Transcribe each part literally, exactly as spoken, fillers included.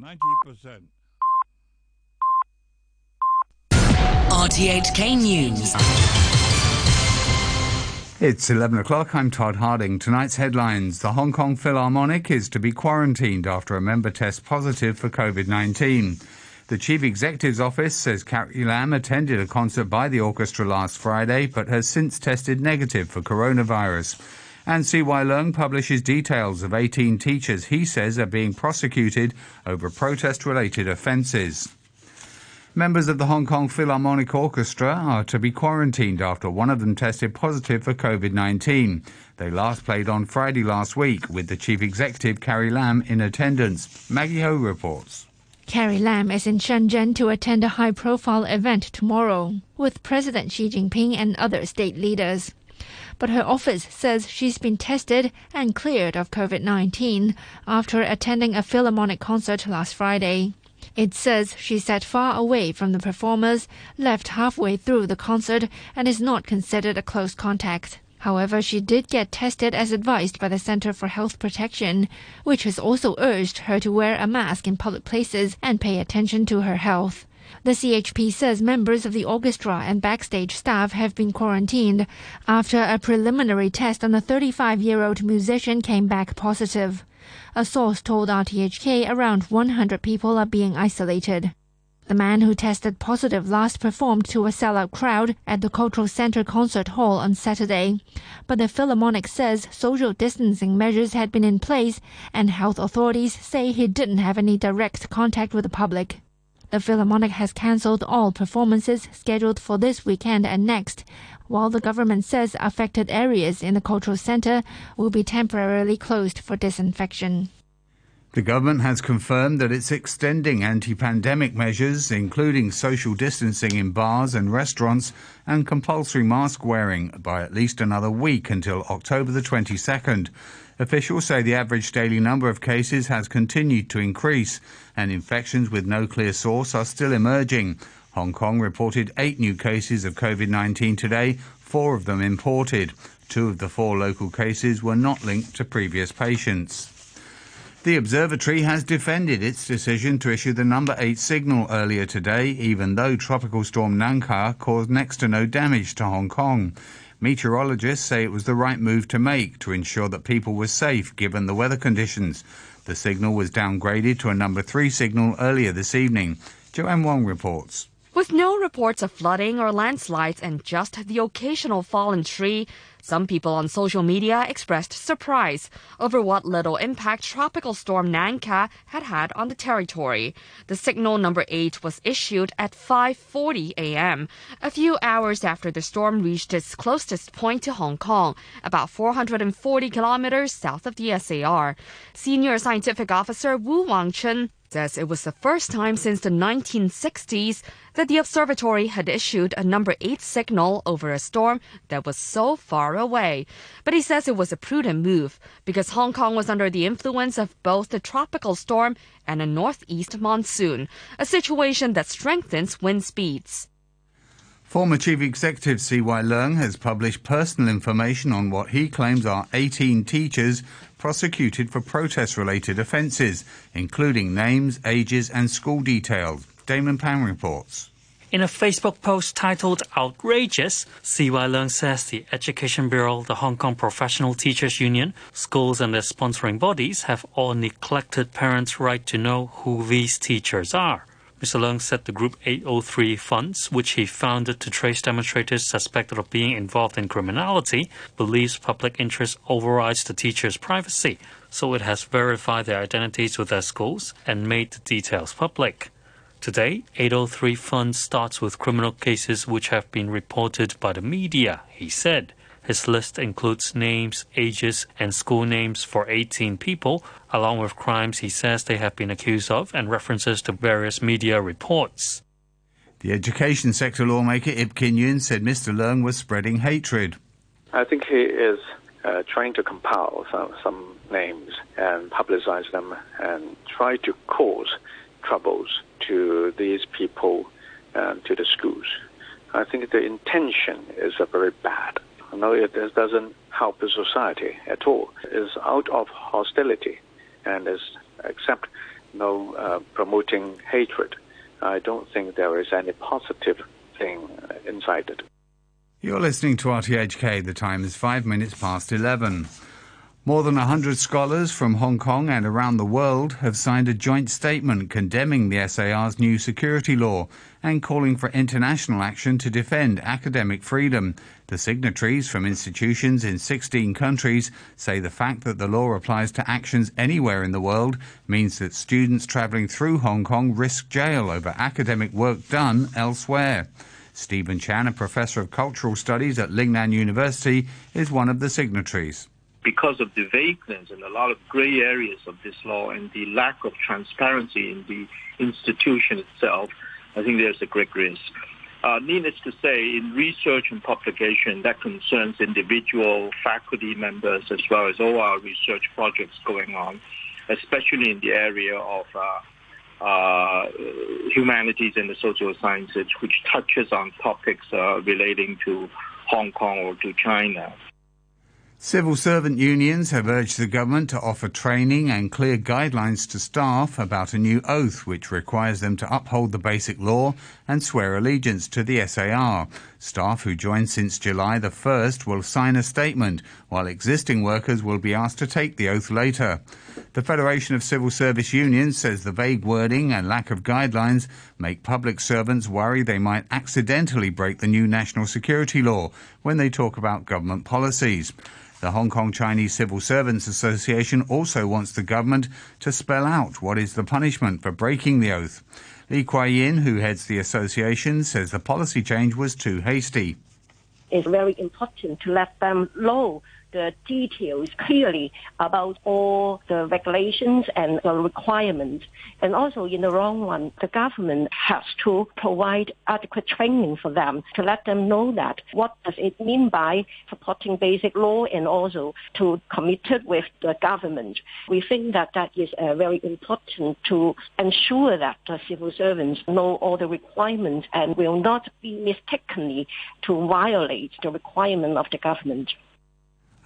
ninety percent. R T H K News. It's eleven o'clock. I'm Todd Harding. Tonight's headlines. The Hong Kong Philharmonic is to be quarantined after a member tests positive for COVID nineteen. The Chief Executive's Office says Carrie Lam attended a concert by the orchestra last Friday but has since tested negative for coronavirus. And C Y Leung publishes details of eighteen teachers he says are being prosecuted over protest-related offences. Members of the Hong Kong Philharmonic Orchestra are to be quarantined after one of them tested positive for COVID nineteen. They last played on Friday last week, with the Chief Executive Carrie Lam in attendance. Maggie Ho reports. Carrie Lam is in Shenzhen to attend a high-profile event tomorrow with President Xi Jinping and other state leaders. But her office says she's been tested and cleared of COVID nineteen after attending a philharmonic concert last Friday. It says she sat far away from the performers, left halfway through the concert, and is not considered a close contact. However, she did get tested as advised by the Center for Health Protection, which has also urged her to wear a mask in public places and pay attention to her health. The C H P says members of the orchestra and backstage staff have been quarantined after a preliminary test on a thirty-five-year-old musician came back positive. A source told R T H K around one hundred people are being isolated. The man who tested positive last performed to a sellout crowd at the Cultural Center Concert Hall on Saturday, but the Philharmonic says social distancing measures had been in place and health authorities say he didn't have any direct contact with the public. The Philharmonic has cancelled all performances scheduled for this weekend and next, while the government says affected areas in the cultural centre will be temporarily closed for disinfection. The government has confirmed that it's extending anti-pandemic measures, including social distancing in bars and restaurants and compulsory mask wearing, by at least another week until October the twenty-second. Officials say the average daily number of cases has continued to increase and infections with no clear source are still emerging. Hong Kong reported eight new cases of COVID nineteen today, four of them imported. Two of the four local cases were not linked to previous patients. The observatory has defended its decision to issue the number eight signal earlier today, even though Tropical Storm Nangka caused next to no damage to Hong Kong. Meteorologists say it was the right move to make to ensure that people were safe given the weather conditions. The signal was downgraded to a number three signal earlier this evening. Joanne Wong reports. With no reports of flooding or landslides and just the occasional fallen tree, some people on social media expressed surprise over what little impact Tropical Storm Nangka had had on the territory. The signal number eight was issued at five forty a m, a few hours after the storm reached its closest point to Hong Kong, about four hundred forty kilometers south of the S A R. Senior Scientific Officer Wu Wangchen says it was the first time since the nineteen sixties that the observatory had issued a number eight signal over a storm that was so far away. But he says it was a prudent move because Hong Kong was under the influence of both the tropical storm and a northeast monsoon, a situation that strengthens wind speeds. Former Chief Executive C Y Leung has published personal information on what he claims are eighteen teachers prosecuted for protest-related offences, including names, ages and school details. Damon Pan reports. In a Facebook post titled Outrageous, C Y Leung says the Education Bureau, the Hong Kong Professional Teachers Union, schools and their sponsoring bodies have all neglected parents' right to know who these teachers are. Mister Leung said the group eight oh three Funds, which he founded to trace demonstrators suspected of being involved in criminality, believes public interest overrides the teachers' privacy, so it has verified their identities with their schools and made the details public. Today, eight oh three Funds starts with criminal cases which have been reported by the media, he said. His list includes names, ages, and school names for eighteen people, along with crimes he says they have been accused of and references to various media reports. The education sector lawmaker Ip Kin Yuen said Mister Leung was spreading hatred. I think he is uh, trying to compile some, some names and publicize them and try to cause troubles to these people and to the schools. I think the intention is uh, very bad. No, it doesn't help the society at all. It's out of hostility and is accept no uh, promoting hatred. I don't think there is any positive thing inside it. You're listening to R T H K. The time is five minutes past eleven. More than one hundred scholars from Hong Kong and around the world have signed a joint statement condemning the S A R's new security law and calling for international action to defend academic freedom. The signatories from institutions in sixteen countries say the fact that the law applies to actions anywhere in the world means that students travelling through Hong Kong risk jail over academic work done elsewhere. Stephen Chan, a professor of cultural studies at Lingnan University, is one of the signatories. Because of the vagueness and a lot of grey areas of this law and the lack of transparency in the institution itself, I think there's a great risk. Uh, needless to say, in research and publication, that concerns individual faculty members as well as all our research projects going on, especially in the area of uh, uh, humanities and the social sciences, which touches on topics uh, relating to Hong Kong or to China. Civil servant unions have urged the government to offer training and clear guidelines to staff about a new oath which requires them to uphold the basic law and swear allegiance to the S A R. Staff who joined since July the first will sign a statement, while existing workers will be asked to take the oath later. The Federation of Civil Service Unions says the vague wording and lack of guidelines make public servants worry they might accidentally break the new national security law when they talk about government policies. The Hong Kong Chinese Civil Servants Association also wants the government to spell out what is the punishment for breaking the oath. Li Kui-yin, who heads the association, says the policy change was too hasty. It's very important to let them know the details clearly about all the regulations and the requirements. And also, in the long run, the government has to provide adequate training for them to let them know that what does it mean by supporting basic law and also to commit it with the government. We think that that is uh, very important to ensure that the civil servants know all the requirements and will not be mistakenly to violate the requirement of the government.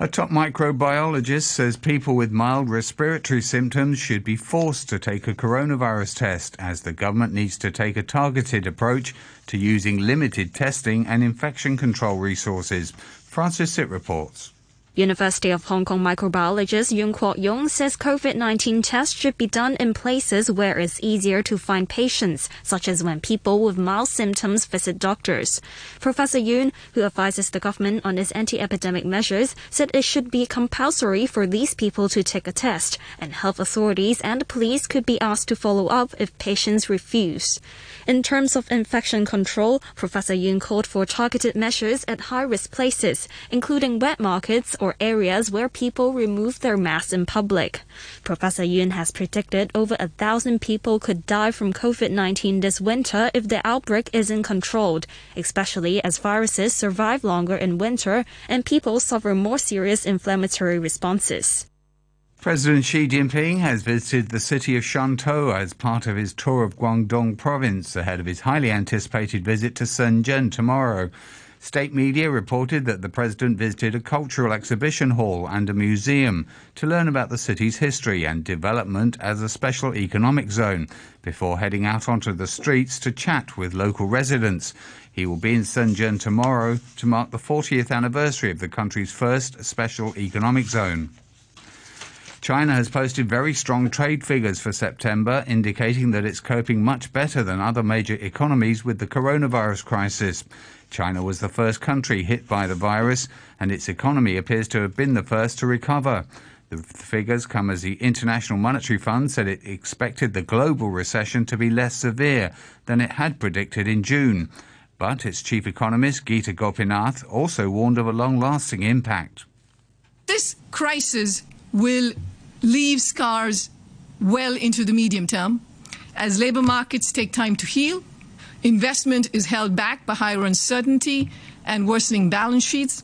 A top microbiologist says people with mild respiratory symptoms should be forced to take a coronavirus test, as the government needs to take a targeted approach to using limited testing and infection control resources. Francis Sitt reports. University of Hong Kong microbiologist Yuen Kwok Yung says COVID nineteen tests should be done in places where it's easier to find patients, such as when people with mild symptoms visit doctors. Professor Yuen, who advises the government on its anti-epidemic measures, said it should be compulsory for these people to take a test, and health authorities and police could be asked to follow up if patients refuse. In terms of infection control, Professor Yuen called for targeted measures at high-risk places, including wet markets or areas where people remove their masks in public. Professor Yuen has predicted over a thousand people could die from COVID nineteen this winter if the outbreak isn't controlled, especially as viruses survive longer in winter and people suffer more serious inflammatory responses. President Xi Jinping has visited the city of Shantou as part of his tour of Guangdong province ahead of his highly anticipated visit to Shenzhen tomorrow. State media reported that the president visited a cultural exhibition hall and a museum to learn about the city's history and development as a special economic zone before heading out onto the streets to chat with local residents. He will be in Shenzhen tomorrow to mark the fortieth anniversary of the country's first special economic zone. China has posted very strong trade figures for September, indicating that it's coping much better than other major economies with the coronavirus crisis. China was the first country hit by the virus, and its economy appears to have been the first to recover. The figures come as the International Monetary Fund said it expected the global recession to be less severe than it had predicted in June. But its chief economist, Gita Gopinath, also warned of a long-lasting impact. This crisis will leave scars well into the medium term, as labor markets take time to heal, investment is held back by higher uncertainty and worsening balance sheets.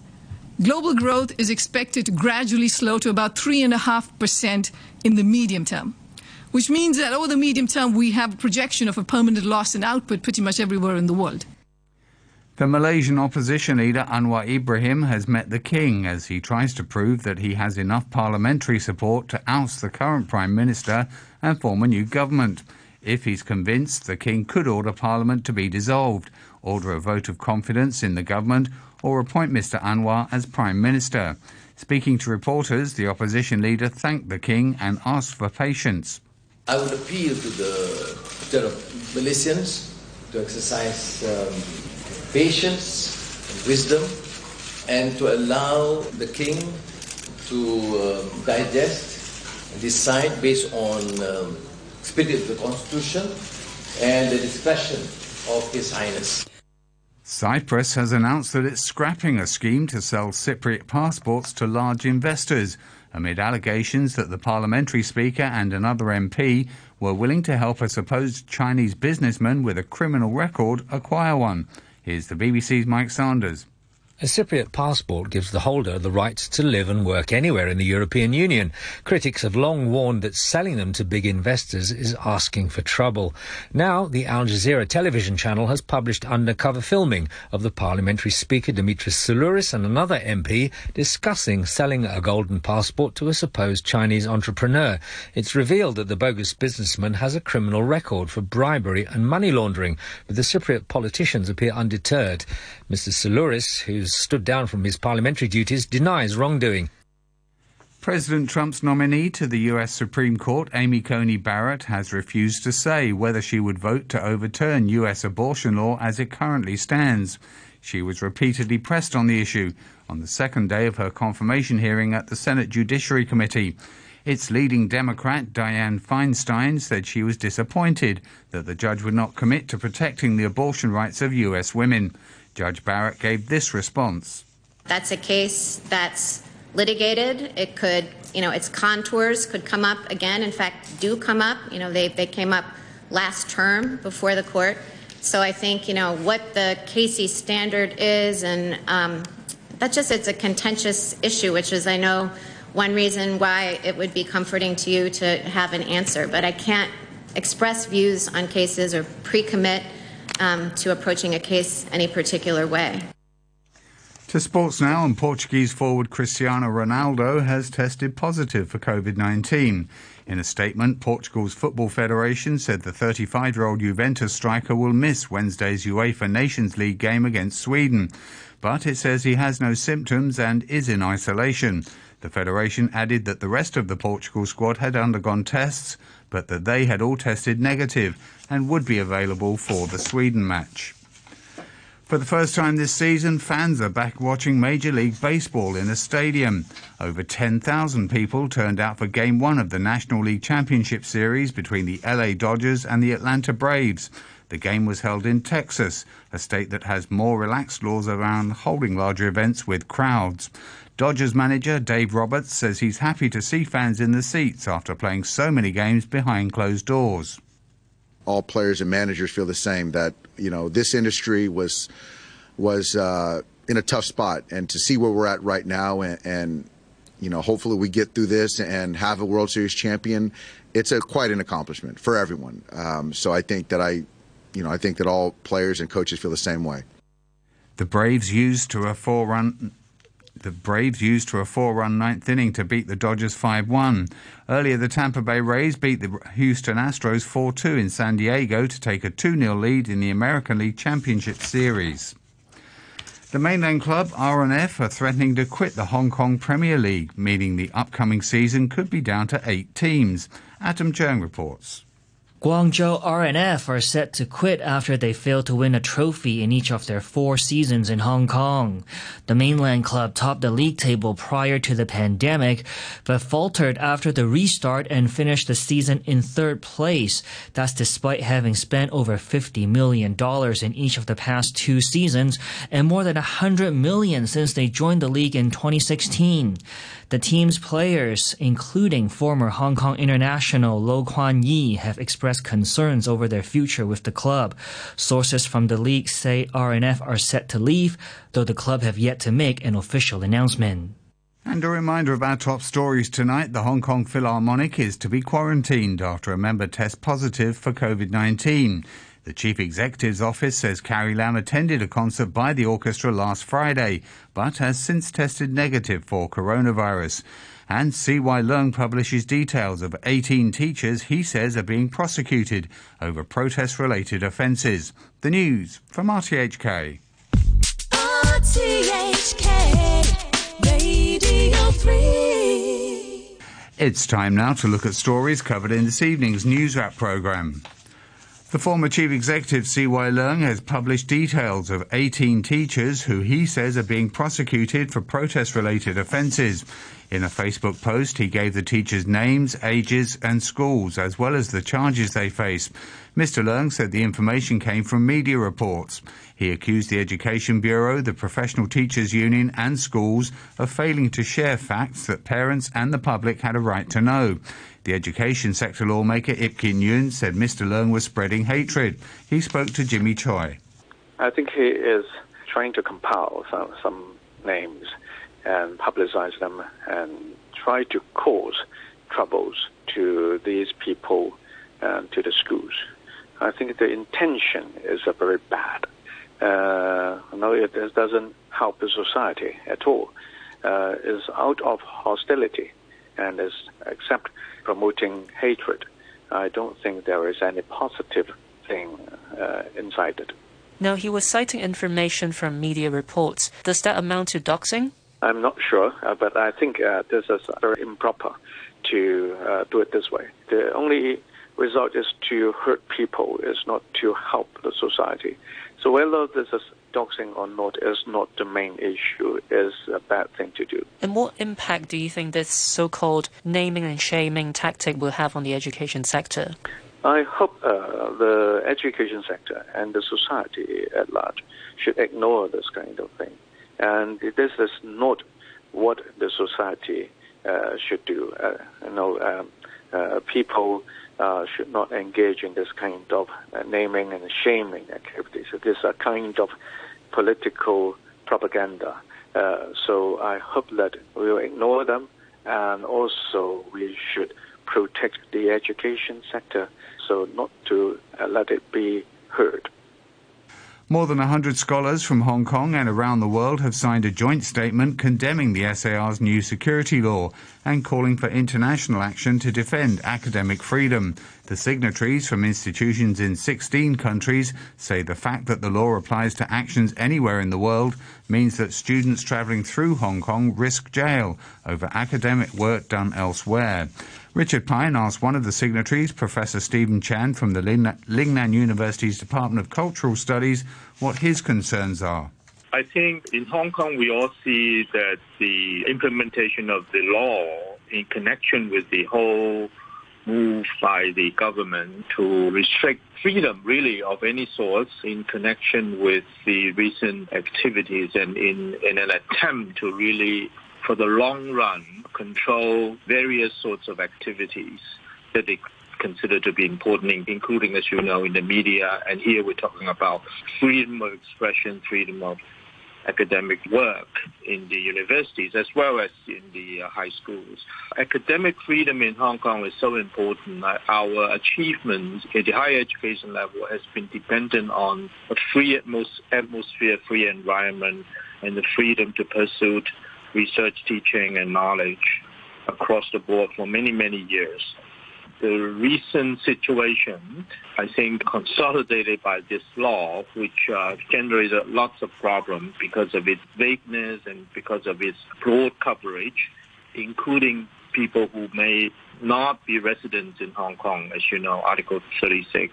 Global growth is expected to gradually slow to about three and a half percent in the medium term, which means that over the medium term we have a projection of a permanent loss in output pretty much everywhere in the world. The Malaysian opposition leader Anwar Ibrahim has met the king as he tries to prove that he has enough parliamentary support to oust the current prime minister and form a new government. If he's convinced, the king could order parliament to be dissolved, order a vote of confidence in the government, or appoint Mister Anwar as prime minister. Speaking to reporters, the opposition leader thanked the king and asked for patience. I would appeal to the, to the Malaysians to exercise um, patience and wisdom and to allow the king to um, digest and decide based on um, spirit of the constitution and the discretion of His Highness. Cyprus has announced that it's scrapping a scheme to sell Cypriot passports to large investors amid allegations that the parliamentary speaker and another M P were willing to help a supposed Chinese businessman with a criminal record acquire one. Here's the B B C's Mike Sanders. A Cypriot passport gives the holder the right to live and work anywhere in the European Union. Critics have long warned that selling them to big investors is asking for trouble. Now, the Al Jazeera television channel has published undercover filming of the parliamentary speaker Demetris Syllouris and another M P discussing selling a golden passport to a supposed Chinese entrepreneur. It's revealed that the bogus businessman has a criminal record for bribery and money laundering, but the Cypriot politicians appear undeterred. Mister Syllouris, who's stood down from his parliamentary duties, denies wrongdoing. President Trump's nominee to the U S Supreme Court, Amy Coney Barrett, has refused to say whether she would vote to overturn U S abortion law as it currently stands. She was repeatedly pressed on the issue on the second day of her confirmation hearing at the Senate Judiciary Committee. Its leading Democrat, Dianne Feinstein, said she was disappointed that the judge would not commit to protecting the abortion rights of U S women. Judge Barrett gave this response. That's a case that's litigated. It could, you know, its contours could come up again. In fact, do come up. You know, they, they came up last term before the court. So I think, you know, what the Casey standard is, and um, that's just, it's a contentious issue, which is, I know, one reason why it would be comforting to you to have an answer. But I can't express views on cases or pre-commit Um, to approaching a case any particular way. To sports now, and Portuguese forward Cristiano Ronaldo has tested positive for COVID nineteen. In a statement, Portugal's Football Federation said the thirty-five-year-old Juventus striker will miss Wednesday's UEFA Nations League game against Sweden, but it says he has no symptoms and is in isolation. The Federation added that the rest of the Portugal squad had undergone tests, but that they had all tested negative and would be available for the Sweden match. For the first time this season, fans are back watching Major League Baseball in a stadium. Over ten thousand people turned out for Game one of the National League Championship Series between the L A Dodgers and the Atlanta Braves. The game was held in Texas, a state that has more relaxed laws around holding larger events with crowds. Dodgers manager Dave Roberts says he's happy to see fans in the seats after playing so many games behind closed doors. All players and managers feel the same, that, you know, this industry was was uh, in a tough spot, and to see where we're at right now, and, and you know, hopefully we get through this and have a World Series champion. It's a quite an accomplishment for everyone. Um, so I think that I, you know, I think that all players and coaches feel the same way. The Braves used to a four-run. The Braves used to a four-run ninth inning to beat the Dodgers five one. Earlier, the Tampa Bay Rays beat the Houston Astros four two in San Diego to take a two nil lead in the American League Championship Series. The mainland club R N F are threatening to quit the Hong Kong Premier League, meaning the upcoming season could be down to eight teams. Adam Cheung reports. Guangzhou R N F are set to quit after they failed to win a trophy in each of their four seasons in Hong Kong. The mainland club topped the league table prior to the pandemic, but faltered after the restart and finished the season in third place. That's despite having spent over fifty million dollars in each of the past two seasons and more than one hundred million dollars since they joined the league in twenty sixteen. The team's players, including former Hong Kong international Lo Kuan Yee, have expressed concerns over their future with the club. Sources from the league say R N F are set to leave, though the club have yet to make an official announcement. And a reminder of our top stories tonight. The Hong Kong Philharmonic is to be quarantined after a member tests positive for COVID nineteen. The chief executive's office says Carrie Lam attended a concert by the orchestra last Friday, but has since tested negative for coronavirus. And C Y Leung publishes details of eighteen teachers he says are being prosecuted over protest-related offences. The news from R T H K. R T H K Radio three. It's time now to look at stories covered in this evening's News Wrap programme. The former chief executive C Y Leung has published details of eighteen teachers who he says are being prosecuted for protest-related offences. In a Facebook post, he gave the teachers' names, ages and schools, as well as the charges they face. Mr Leung said the information came from media reports. He accused the Education Bureau, the Professional Teachers Union and schools of failing to share facts that parents and the public had a right to know. The education sector lawmaker Ip Kin Yuen said Mr Leung was spreading hatred. He spoke to Jimmy Choi. I think he is trying to compile some, some names and publicize them and try to cause troubles to these people and to the schools. I think the intention is a very bad. Uh, no, it doesn't help the society at all. Uh, it's out of hostility and is except promoting hatred. I don't think there is any positive thing uh, inside it. Now, he was citing information from media reports. Does that amount to doxing? I'm not sure, uh, but I think uh, this is very improper to uh, do it this way. The only result is to hurt people, is not to help the society. So whether this is doxing or not is not the main issue, is a bad thing to do. And what impact do you think this so-called naming and shaming tactic will have on the education sector? I hope uh, the education sector and the society at large should ignore this kind of thing. And this is not what the society uh, should do. Uh, you know, um, uh, people uh, should not engage in this kind of uh, naming and shaming activities. This is a kind of political propaganda. Uh, so I hope that we will ignore them, and also we should protect the education sector so not to uh, let it be heard. More than one hundred scholars from Hong Kong and around the world have signed a joint statement condemning the S A R's new security law and calling for international action to defend academic freedom. The signatories from institutions in sixteen countries say the fact that the law applies to actions anywhere in the world means that students travelling through Hong Kong risk jail over academic work done elsewhere. Richard Pine asked one of the signatories, Professor Stephen Chan from the Lingnan University's Department of Cultural Studies, what his concerns are. I think in Hong Kong we all see that the implementation of the law in connection with the whole move by the government to restrict freedom really of any sort in connection with the recent activities and in, in an attempt to really, for the long run, control various sorts of activities that they consider to be important, including, as you know, in the media. And here we're talking about freedom of expression, freedom of academic work in the universities as well as in the high schools. Academic freedom in Hong Kong is so important. Our achievements at the higher education level has been dependent on a free atmosphere, free environment, and the freedom to pursue research, teaching, and knowledge across the board for many, many years. The recent situation, I think, consolidated by this law, which uh, generated lots of problems because of its vagueness and because of its broad coverage, including people who may not be residents in Hong Kong, as you know, Article thirty-six,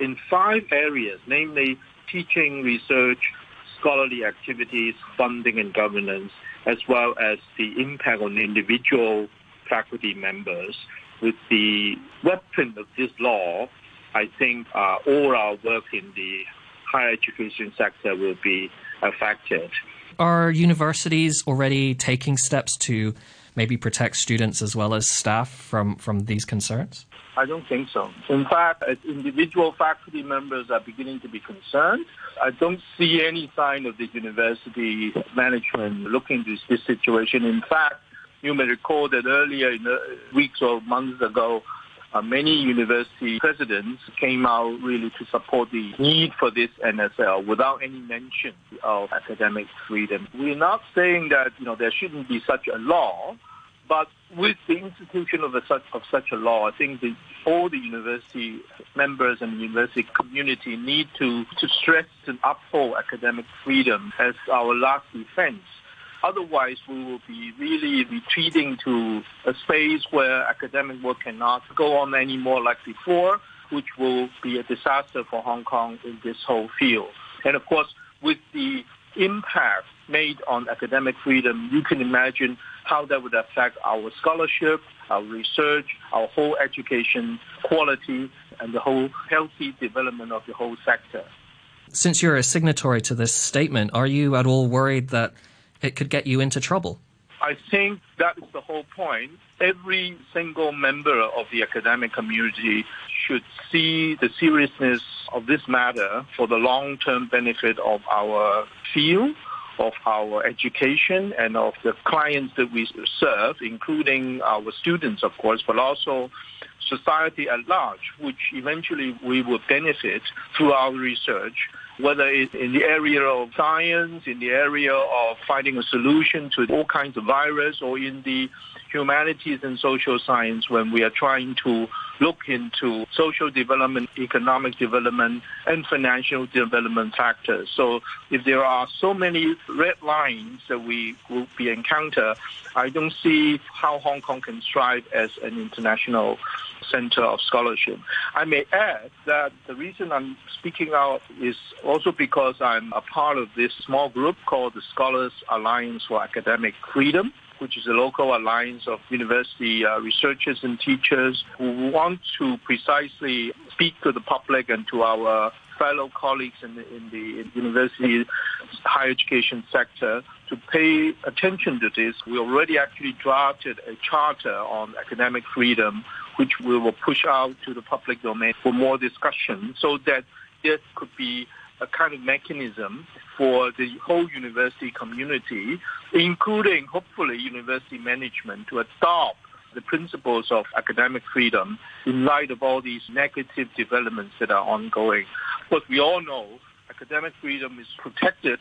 in five areas, namely teaching, research, scholarly activities, funding and governance, as well as the impact on individual faculty members. With the weapon of this law, I think uh, all our work in the higher education sector will be affected. Are universities already taking steps to maybe protect students as well as staff from, from these concerns? I don't think so. In fact, as individual faculty members are beginning to be concerned, I don't see any sign of the university management looking to this situation. In fact, you may recall that earlier in the weeks or months ago, uh, many university presidents came out really to support the need for this N S L without any mention of academic freedom. We're not saying that, you know, there shouldn't be such a law, but with the institution of, a such, of such a law, I think the, all the university members and the university community need to, to stress and uphold academic freedom as our last defense. Otherwise, we will be really retreating to a space where academic work cannot go on anymore like before, which will be a disaster for Hong Kong in this whole field. And of course, with the impact made on academic freedom, you can imagine how that would affect our scholarship, our research, our whole education quality, and the whole healthy development of the whole sector. Since you're a signatory to this statement, are you at all worried that it could get you into trouble? I think that is the whole point. Every single member of the academic community should see the seriousness of this matter for the long-term benefit of our field, of our education, and of the clients that we serve, including our students, of course, but also society at large, which eventually we will benefit through our research, whether it's in the area of science, in the area of finding a solution to all kinds of virus, or in the humanities and social science when we are trying to look into social development, economic development, and financial development factors. So if there are so many red lines that we will be encounter, I don't see how Hong Kong can strive as an international center of scholarship. I may add that the reason I'm speaking out is also because I'm a part of this small group called the Scholars Alliance for Academic Freedom, which is a local alliance of university uh, researchers and teachers who want to precisely speak to the public and to our fellow colleagues in the, in the in university higher education sector to pay attention to this. We already actually drafted a charter on academic freedom, which we will push out to the public domain for more discussion, so that this could be a kind of mechanism for the whole university community, including hopefully university management, to adopt the principles of academic freedom in light of all these negative developments that are ongoing. But we all know academic freedom is protected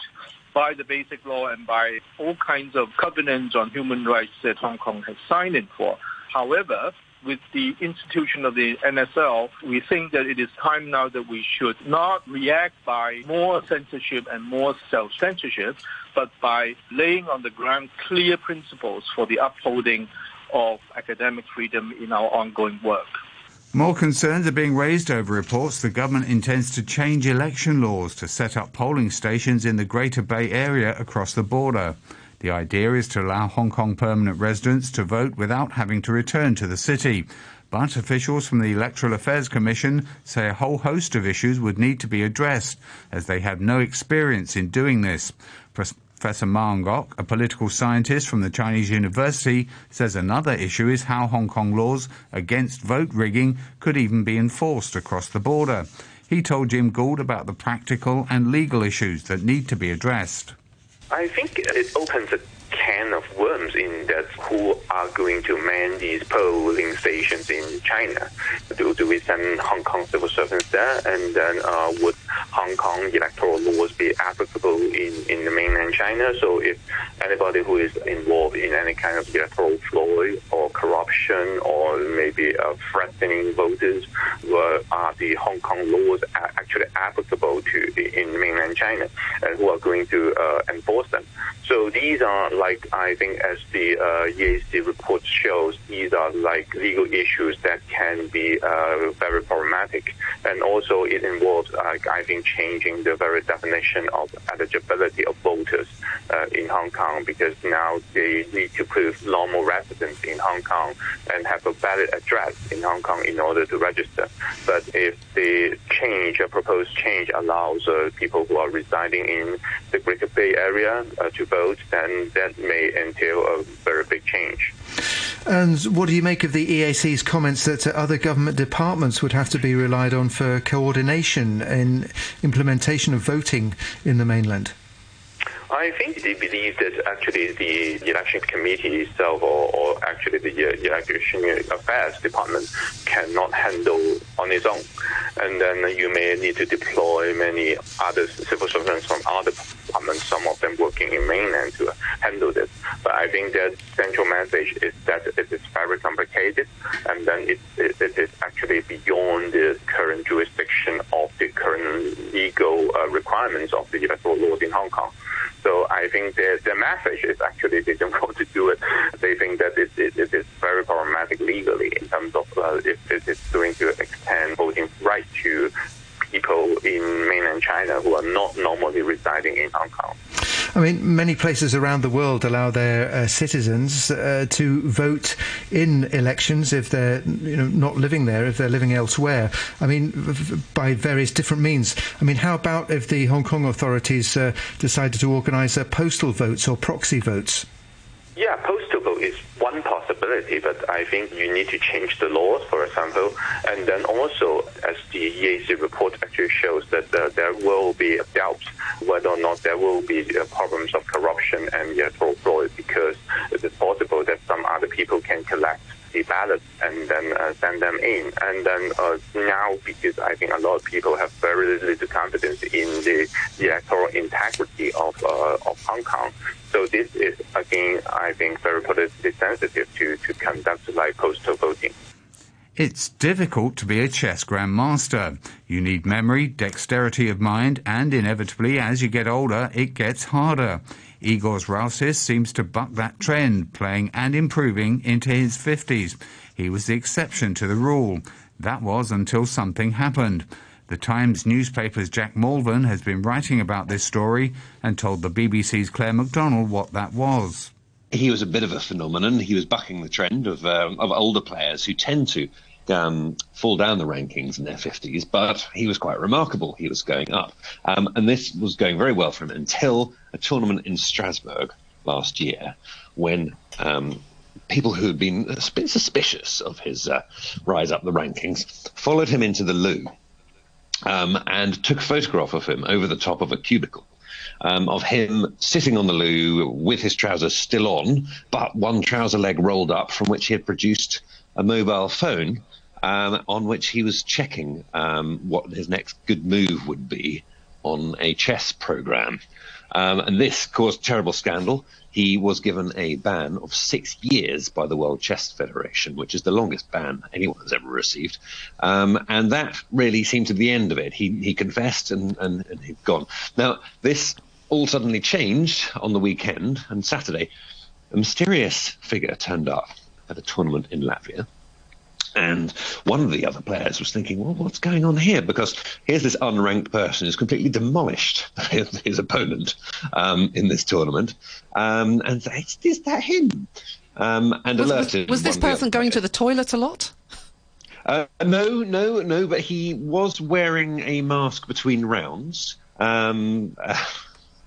by the Basic Law and by all kinds of covenants on human rights that Hong Kong has signed in for. However, with the institution of the N S L, we think that it is time now that we should not react by more censorship and more self-censorship, but by laying on the ground clear principles for the upholding of academic freedom in our ongoing work. More concerns are being raised over reports the government intends to change election laws to set up polling stations in the Greater Bay Area across the border. The idea is to allow Hong Kong permanent residents to vote without having to return to the city. But officials from the Electoral Affairs Commission say a whole host of issues would need to be addressed, as they have no experience in doing this. Professor Ma Ngok, a political scientist from the Chinese University, says another issue is how Hong Kong laws against vote rigging could even be enforced across the border. He told Jim Gould about the practical and legal issues that need to be addressed. I think it opens a can of worms in that who are going to man these polling stations in China. Do, do we send Hong Kong civil servants there? And then uh, would Hong Kong electoral laws be applicable in, in the mainland China? So if anybody who is involved in any kind of electoral fraud or corruption or maybe uh, threatening voters, were, are the Hong Kong laws actually applicable to in mainland China? And who are going to uh, enforce them? So these are, like, I think as the uh, E A C report shows, these are like legal issues that can be uh, very problematic. And also it involves, uh, I think, changing the very definition of eligibility of voters uh, in Hong Kong, because now they need to prove normal residence in Hong Kong and have a valid address in Hong Kong in order to register. But if the change, a proposed change, allows uh, people who are residing in the Greater Bay Area uh, to vote, then that may entail a very big change. And what do you make of the E A C's comments that other government departments would have to be relied on for coordination in implementation of voting in the mainland? I think they believe that actually the election committee itself or, or actually the election affairs department cannot handle on its own. And then you may need to deploy many other civil servants from other departments, some of them working in mainland, to handle this. But I think that central message is that it is very complicated, and then it, it, it is actually beyond the current jurisdiction of the current legal uh, requirements of the electoral laws in Hong Kong. So I think the, the message is actually they don't want to do it. They think that it, it, it is very problematic legally in terms of uh, if it is going to extend voting rights to people in mainland China who are not normally residing in Hong Kong. I mean, many places around the world allow their uh, citizens uh, to vote in elections if they're, you know, not living there, if they're living elsewhere. I mean, by various different means. I mean, how about if the Hong Kong authorities uh, decided to organise uh, postal votes or proxy votes? Yeah, postal vote is one possibility, but I think you need to change the laws, for example. And then also, as the E A C report actually shows, that uh, there will be doubts whether or not there will be uh, problems of corruption and electoral fraud, because it is possible that some other people can collect the ballots and then uh, send them in. And then uh, now, because I think a lot of people have very little confidence in the electoral integrity of uh, of Hong Kong. So this is, again, I think, very politically sensitive to, to conduct like postal voting. It's difficult to be a chess grandmaster. You need memory, dexterity of mind, and inevitably, as you get older, it gets harder. Igor Rausis seems to buck that trend, playing and improving into his fifties. He was the exception to the rule. That was until something happened. The Times newspaper's Jack Malvern has been writing about this story and told the B B C's Claire MacDonald what that was. He was a bit of a phenomenon. He was bucking the trend of um, of older players who tend to um, fall down the rankings in their fifties, but he was quite remarkable. He was going up. Um, and this was going very well for him until a tournament in Strasbourg last year when um, people who had been a bit suspicious of his uh, rise up the rankings followed him into the loo. Um, and took a photograph of him over the top of a cubicle, um, of him sitting on the loo with his trousers still on, but one trouser leg rolled up, from which he had produced a mobile phone um, on which he was checking um, what his next good move would be on a chess program. Um, and this caused terrible scandal. He was given a ban of six years by the World Chess Federation, which is the longest ban anyone has ever received. Um, and that really seemed to be the end of it. He he confessed and, and, and he'd gone. Now, this all suddenly changed on the weekend, and Saturday, a mysterious figure turned up at a tournament in Latvia. And one of the other players was thinking, well, what's going on here? Because here's this unranked person who's completely demolished his, his opponent um, in this tournament. Um, and is, is that him? Um, and was, alerted. Was, was this person going to the toilet a lot? Uh, no, no, no. But he was wearing a mask between rounds. Um, uh,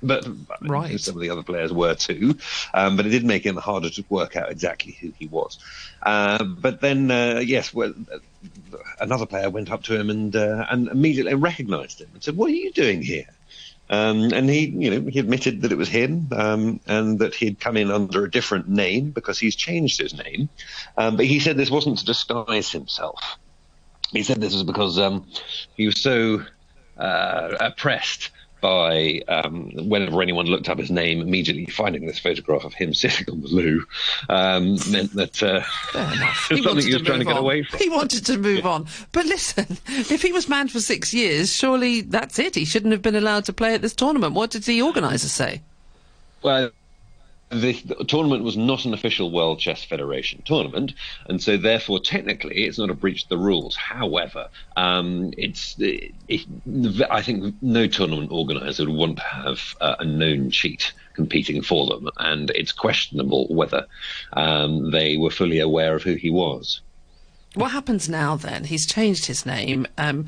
but right. Some of the other players were too, um, but it did make him harder to work out exactly who he was. Uh, but then, uh, yes, well, another player went up to him and uh, and immediately recognised him and said, "What are you doing here?" Um, and he, you know, he admitted that it was him um, and that he'd come in under a different name because he's changed his name. Um, but he said this wasn't to disguise himself. He said this was because um, he was so uh, oppressed by um, whenever anyone looked up his name, immediately finding this photograph of him sitting on the loo um, meant that uh, he something he was trying to get away from. He wanted to move on. But listen, if he was banned for six years, surely that's it. He shouldn't have been allowed to play at this tournament. What did the organisers say? Well, the, the tournament was not an official World Chess Federation tournament, and so therefore technically it's not a breach of the rules. However, um, it's it, it, I think no tournament organiser would want to have uh, a known cheat competing for them, and it's questionable whether um, they were fully aware of who he was. What happens now then? He's changed his name. Um,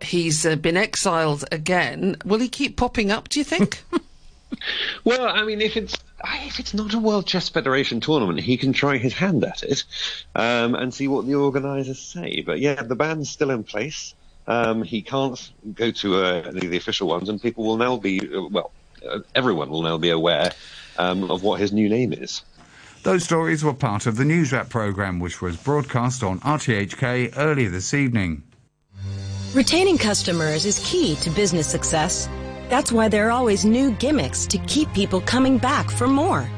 he's uh, been exiled again. Will he keep popping up, do you think? Well, I mean, if it's if it's not a World Chess Federation tournament, he can try his hand at it um, and see what the organisers say. But yeah, the ban's still in place. Um, he can't go to uh, any of the official ones, and people will now be, well, everyone will now be aware um, of what his new name is. Those stories were part of the News Wrap programme, which was broadcast on R T H K earlier this evening. Retaining customers is key to business success. That's why there are always new gimmicks to keep people coming back for more.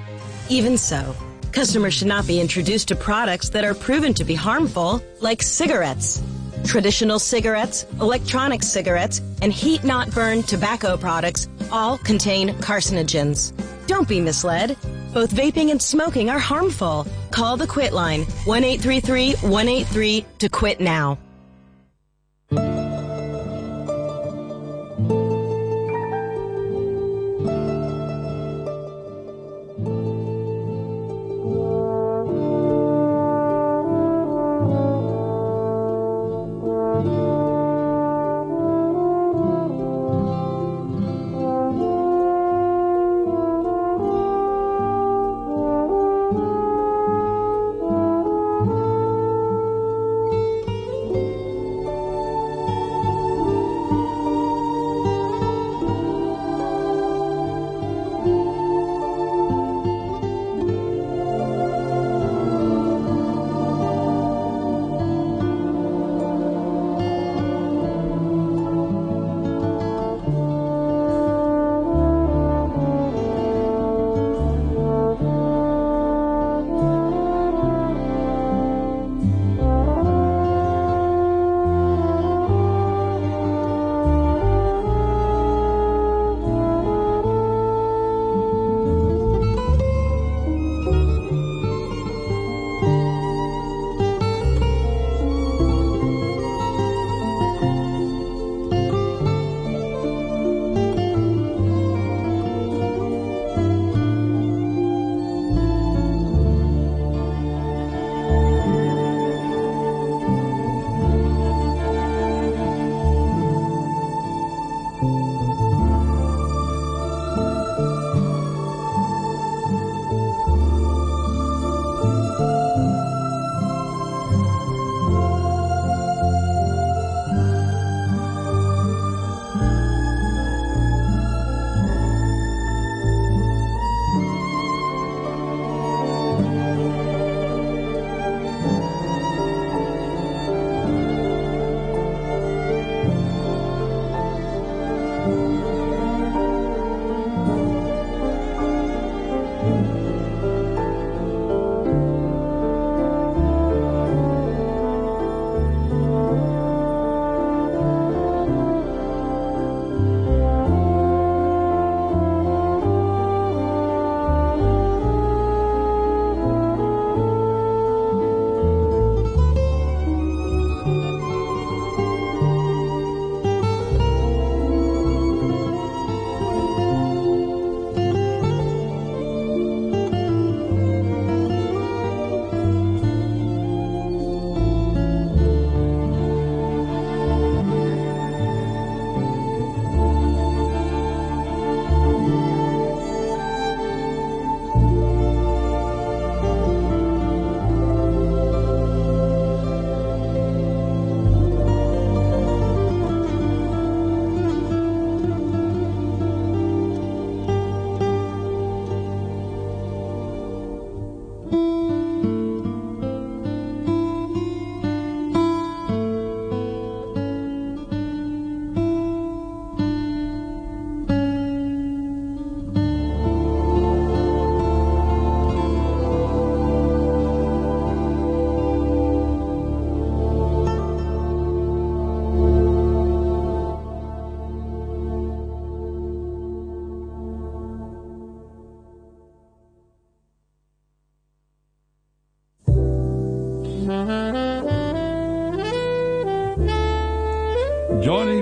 Even so, customers should not be introduced to products that are proven to be harmful, like cigarettes. Traditional cigarettes, electronic cigarettes, and heat-not-burn tobacco products all contain carcinogens. Don't be misled. Both vaping and smoking are harmful. Call the Quit Line, one eight three three, one eight three, to quit now.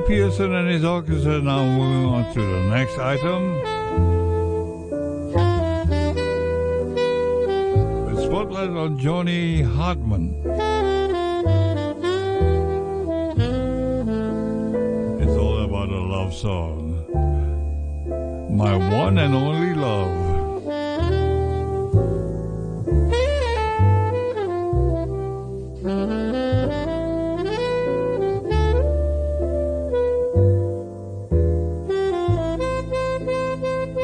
Pearson and his orchestra now moving on to the next item. The spotlight on Johnny Hartman. It's all about a love song. My one and only love. Thank you.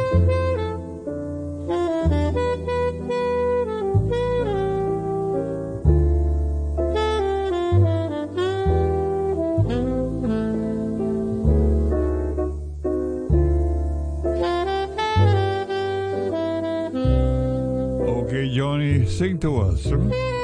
sing to us.